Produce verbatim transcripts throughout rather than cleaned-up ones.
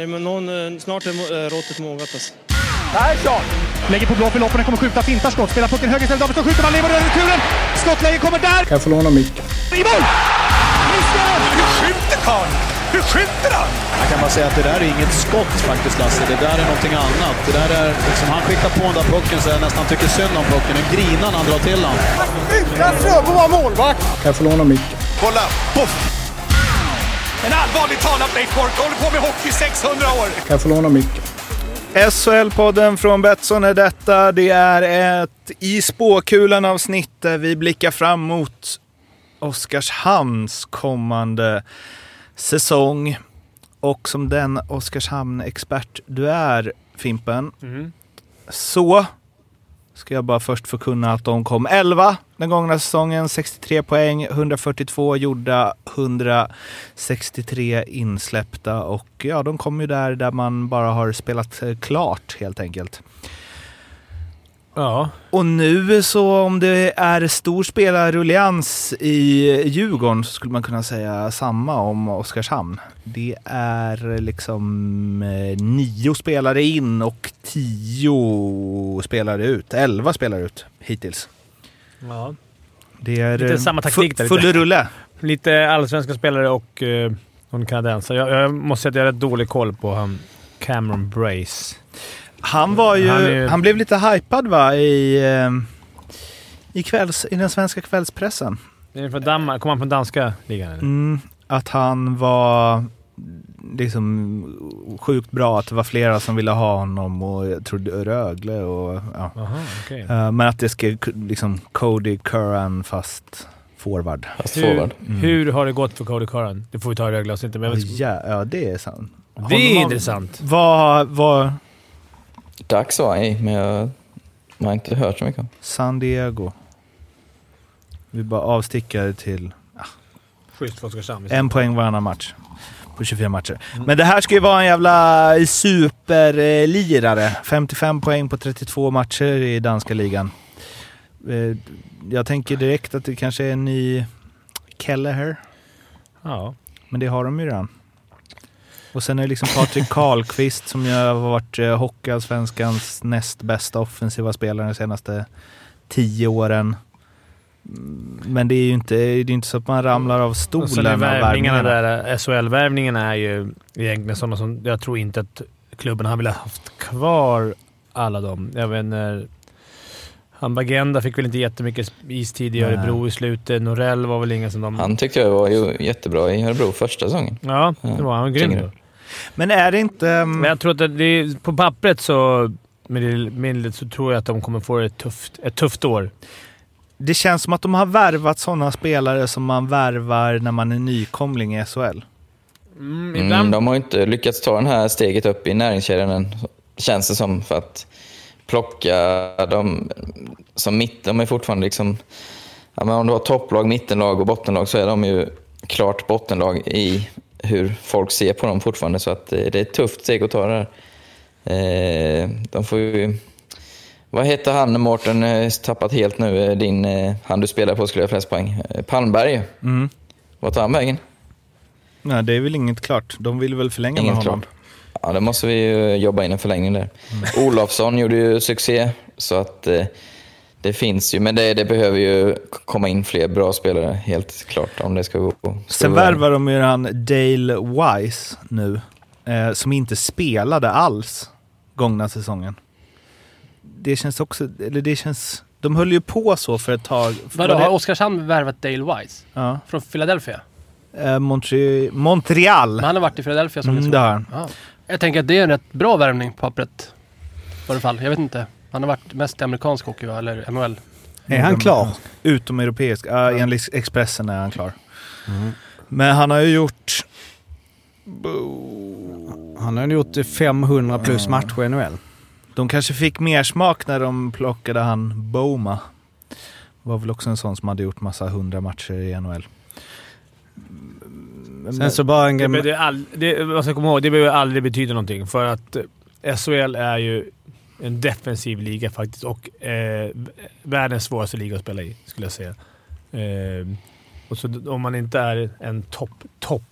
Nej, men någon, snart är råttet mågat alltså. Persson! Lägger på blå för loppen, kommer skjuta, fintar skott, spelar pucken höger istället, Davidsson skjuter, man lever över returen! Skottläge kommer där! Kan jag få låna micken? I mål! Missar! Hur skjuter Karl? Hur skjuter han? Jag kan bara säga att det där är inget skott faktiskt, Lasse, det där är någonting annat. Det där är liksom, han skickar på den där pucken så jag nästan tycker synd om pucken, nu grinar han drar till han. Utan Fröbo var målvakt! Kan jag få låna micken? Kolla! Poff! En allvarlig talad Blake Bork håller på med hockey sexhundra år. Kan jag få låna micken? S H L-podden från Betsson är detta. Det är ett i spåkulan-avsnitt där vi blickar fram mot Oskarshamns kommande säsong. Och som den Oskarshamn-expert du är, Fimpen, mm. så ska jag bara först förkunna att de kom elva den gångna säsongen. sextiotre poäng, etthundrafyrtiotvå gjorda, etthundrasextiotre insläppta. Och ja, de kom ju där där man bara har spelat klart helt enkelt. Ja. Och nu så om det är stor spelarruljans i Djurgården så skulle man kunna säga samma om Oskarshamn. Det är liksom eh, nio spelare in och tio spelare ut. Elva spelare ut hittills. Ja. Det är lite samma taktik där. Full rulle. Lite allsvenska spelare och eh, någon kanadensare. Jag, jag måste säga att jag har rätt dålig koll på han Cameron Brace. Han var ju, han, är... han blev lite hypad va i i kvälls i den svenska kvällspressen. Det är för Danmark, kom han från danska ligan eller? Mm, att han var liksom sjukt bra, att det var flera som ville ha honom och jag trodde Rögle och ja. Aha, okay. Men att det ska liksom Cody Curran fast forward. Fast forward. Hur, mm. hur har det gått för Cody Curran? Det får vi ta i Rögle och inte men jag vet... ja, ja, det är sant. Honom, det är intressant. Vad vad Dags var han men jag har inte hört så mycket om. San Diego. Vi bara avstickade till ja. en poäng varannan match på tjugofyra matcher. Mm. Men det här ska ju vara en jävla superlirare. femtiofem poäng på trettiotvå matcher i danska ligan. Jag tänker direkt att det kanske är en ny Kelleher. Ja. Men det har de ju redan. Och sen är det liksom Patrik Carlqvist som har varit eh, hockeyallsvenskans näst bästa offensiva spelare de senaste tio åren. Men det är ju inte, det är inte så att man ramlar av stolen av värvningarna. Där, S H L-värvningen är ju egentligen sådana som jag tror inte att klubben har velat haft kvar alla dem. Jag vet när Bagenda fick väl inte jättemycket istid i Örebro i slutet. Norell var väl ingen som de... Han tyckte jag var ju jättebra i Örebro första säsongen. Ja, det var han grym då. Men är det inte... Men jag tror att det, på pappret så, med det, med det, så tror jag att de kommer få ett tufft, ett tufft år. Det känns som att de har värvat sådana spelare som man värvar när man är nykomling i S H L. Mm, ibland... mm, de har inte lyckats ta den här steget upp i näringskedjan än, känns det som, för att plocka de som mitt, de är fortfarande liksom, ja, men om du har topplag, mittenlag och bottenlag så är de ju klart bottenlag i hur folk ser på dem fortfarande, så att det är ett tufft steg att ta där. Eh, de får ju, vad heter han, Mårten, tappat helt nu, din, han du spelar på skulle jag flest poäng, Palmberg. Mm. Vad tar han vägen? Nej, det är väl inget klart, de vill väl förlänga inget med honom. Klart. Ja, då måste vi ju jobba in en förlängning där. Mm. Olofsson gjorde ju succé, så att eh, det finns ju, men det, det behöver ju komma in fler bra spelare helt klart om det ska gå. Ska Sen gå värvar de ju han Dale Weise nu eh, som inte spelade alls gångna säsongen. Det känns också, eller det känns, de höll ju på så för ett tag. Vadå, har Oskarshamn värvat Dale Weise? Ja. Från Philadelphia? Eh, Montre- Montreal. Men han har varit i Philadelphia som mm, där. Ja. Jag tänker att det är en rätt bra värvning på pappret. I alla fall, jag vet inte. Han har varit mest amerikansk hockey, eller N H L. Är han klar? Utom europeisk. Ja, mm. Enligt Expressen är han klar. Mm. Men han har ju gjort... Han har ju gjort femhundra plus matcher i N H L. De kanske fick mer smak när de plockade han Boma. Det var väl också en sån som hade gjort massa hundra matcher i N H L. Sen så bara en... det, det, all, det, vad ska jag komma ihåg, det behöver aldrig betyda någonting, för att S H L är ju en defensiv liga faktiskt, och eh, världens svåraste liga att spela i skulle jag säga. Eh, och så om man inte är en topp topp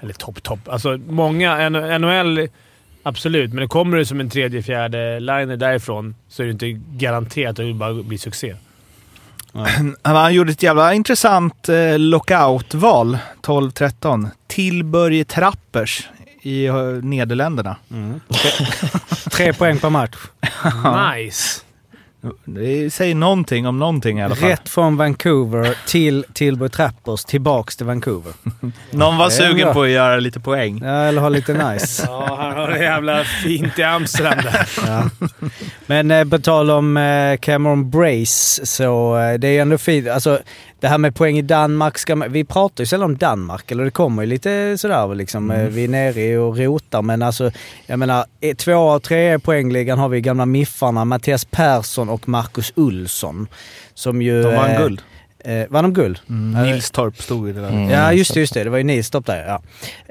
eller topp, topp. Alltså många, N H L absolut, men det kommer du som en tredje, fjärde liner därifrån så är det inte garanterat att det bara blir succé. Ja. Han gjorde ett jävla intressant eh, lockoutval tolv tretton till Börje Trappers i eh, Nederländerna. Mm. Tre poäng per match. Nice. Det säger någonting om någonting i alla fall. Rätt från Vancouver till Tilburg Trappers, tillbaks till Vancouver. Någon var sugen på att göra lite poäng. Ja, eller ha lite nice. Ja, han har det jävla fint i Amsterdam där. Ja. Men eh, på tal om eh, Cameron Brace, så eh, det är ändå fint. Alltså, det här med poäng i Danmark, ska man, vi pratar ju sällan om Danmark, eller det kommer ju lite sådär liksom, mm. vi är nere och rotar, men alltså, jag menar, två och tre poängligan har vi gamla miffarna Mattias Persson och Markus Ullson som ju... De vann guld. Eh, var de guld? Mm. Nils Torp stod ju det där. Mm. Ja, just det, just det. Det var ju Nils Torp där, ja.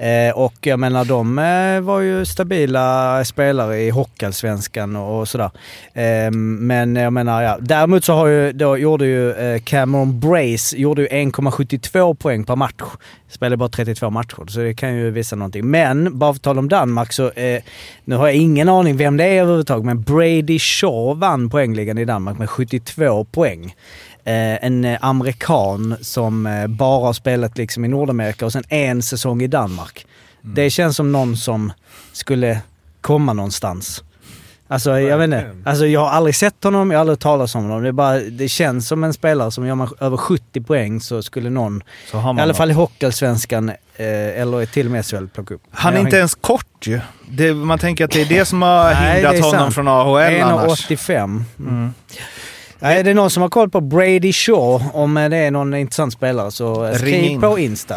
Eh, och jag menar, de eh, var ju stabila spelare i hockeyallsvenskan och, och sådär. Eh, men jag menar, ja. Däremot så har ju, då gjorde ju eh, Cameron Brace gjorde ju en komma sjuttiotvå poäng per match. Spelade bara trettiotvå matcher, så det kan ju visa någonting. Men, bara för att tala om Danmark, så eh, nu har jag ingen aning vem det är överhuvudtaget, men Brady Shaw vann poängligan i Danmark med sjuttiotvå poäng. Eh, en amerikan som eh, bara har spelat liksom i Nordamerika och sen en säsong i Danmark. Mm. Det känns som någon som skulle komma någonstans. Alltså, jag vet inte, alltså, jag har aldrig sett honom, jag har aldrig talat om honom. Det, är bara, det känns som en spelare som gör man över sjuttio poäng så skulle någon, så har man i alla något. fall i hockeyallsvenskan eh, eller till och med S H L plocka upp. Han är inte häng... ens kort ju. Det, man tänker att det är det som har hindrat Nej, honom sant. från A H L annars. en komma åttiofem Mm. Mm. Nej, det är någon som har koll på Brady Shaw. Om det är någon intressant spelare så skriv in på Insta.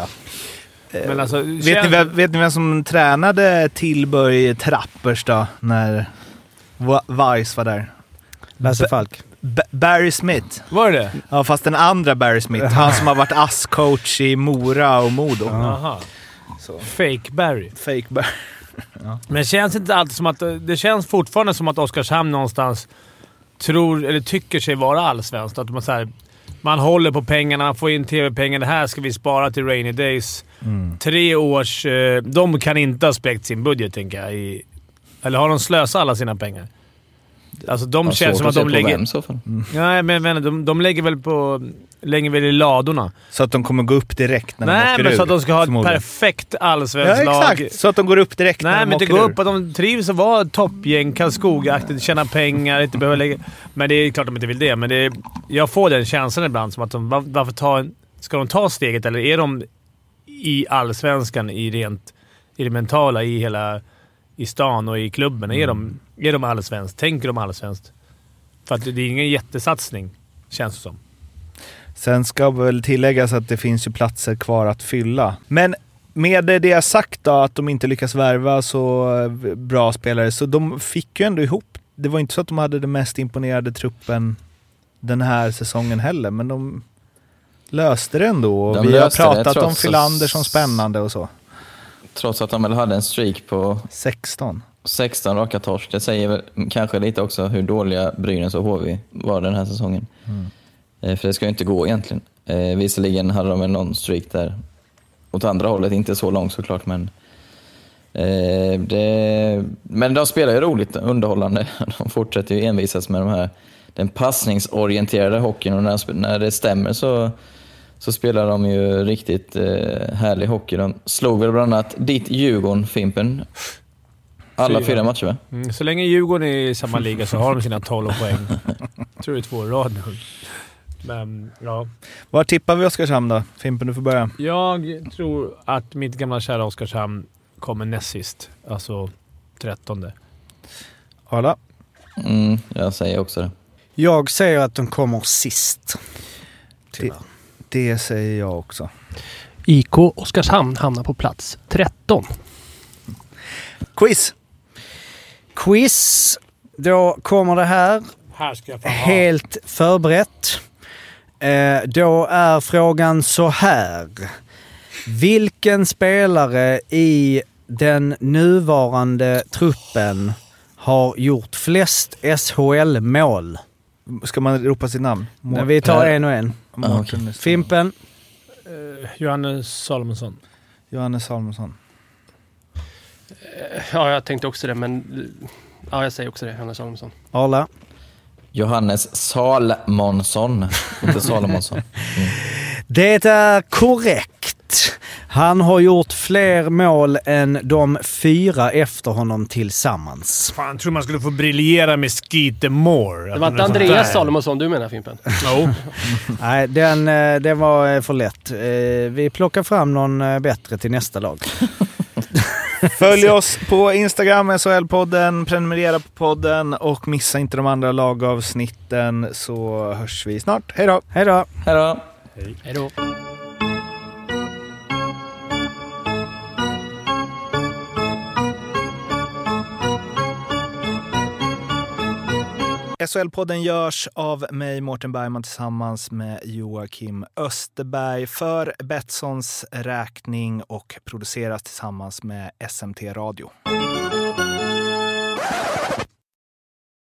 Men alltså, vet, känner... ni vem, vet ni vem som tränade Tilburg Trappers då när Weise var där? Lasse Falk. B- Barry Smith. Var det? Ja, fast den andra Barry Smith. Han som har varit asscoach i Mora och MODO. Aha. Så. Fake Barry. Fake Barry. Ja. Men det känns inte alltid som att... Det känns fortfarande som att Oscarshamn någonstans... tror eller tycker sig vara allsvenskt, att man så här, man håller på pengarna, man får in tv-pengar, det här ska vi spara till rainy days. Mm. Tre års de kan inte ha späckt sin budget, tänker jag, i, eller har de slösat alla sina pengar? Alltså de jag känns som att, att de lägger vem, så mm. Nej, men vänner, de, de lägger väl på lägger väl i ladorna så att de kommer gå upp direkt när de åker ur. Nej, men så att de ska ha ett perfekt allsvenskt lag. Ja, exakt. Så att de går upp direkt. Nej, när de men åker inte gå ur. upp, att de trivs och vara toppgäng, Karlskoga-aktigt, tjäna pengar, inte behöva lägga. Men det är klart de inte vill det, men det är, jag får den känslan ibland som att de, varför ta, ska de ta steget, eller är de i allsvenskan i rent i det mentala, i hela i stan och i klubben, är de är de allsvenskt? Tänker de allsvenskt? För att det är ingen jättesatsning, känns det som. Sen ska väl tilläggas att det finns ju platser kvar att fylla. Men med det jag sagt då, att de inte lyckas värva så bra spelare, så de fick ju ändå ihop. Det var inte så att de hade den mest imponerade truppen den här säsongen heller, men de löste det ändå. De Vi har pratat om Philander som spännande och så. Trots att de hade en streak på sexton sexton raka torsk. Det säger väl kanske lite också hur dåliga Brynäs och H V var den här säsongen. Mm. Eh, för det ska ju inte gå egentligen. Eh, visserligen hade de en någon streak där. Åt andra hållet, inte så långt såklart. Men, eh, det, men de spelar ju roligt, underhållande. De fortsätter ju envisas med de här, den passningsorienterade hockeyn. Och när, när det stämmer så... så spelar de ju riktigt eh, härlig hockey. De slog väl bland annat ditt Djurgården, Fimpen. Alla fyra, fyra matcher, va? Mm, så länge Djurgården är i samma liga så har de sina tolv poäng. Jag tror det är två rad nu. Men, ja. Var tippar vi Oskarshamn då? Fimpen, du får börja. Jag tror att mitt gamla kära Oskarshamn kommer näst sist. Alltså trettonde. Alla? Mm, jag säger också det. Jag säger att de kommer sist. Tyvärr. Det säger jag också. I K Oskarshamn hamnar på plats tretton. Quiz. Quiz. Då kommer det här. Här ska jag få ha. Helt förberett. Eh, då är frågan så här. Vilken spelare i den nuvarande truppen har gjort flest S H L-mål? Ska man ropa sitt namn? Mårten. Nej, vi tar en och en. Ah, okay. Fimpen. Uh, Johannes Salomonsson. Johannes Salomonsson. Ja, jag tänkte också det, men ja, jag säger också det, Johannes Salomonsson. Alla. Johannes Salomonsson, inte Salomonsson. Mm. Det är korrekt. Han har gjort fler mål än de fyra efter honom tillsammans. Fan, tror man skulle få briljera med Skeeter Moore. Det var inte Andreas Salomonsson du menar, Fimpen? Jo. Nej, den, den var för lätt. Vi plockar fram någon bättre till nästa lag. Följ oss på Instagram, S H L-podden, prenumerera på podden och missa inte de andra lagavsnitten, så hörs vi snart. Hej då! Hej då! Hej då! Hej då! S H L-podden görs av mig, Mårten Bergman, tillsammans med Joakim Österberg för Betssons räkning och produceras tillsammans med S M T Radio.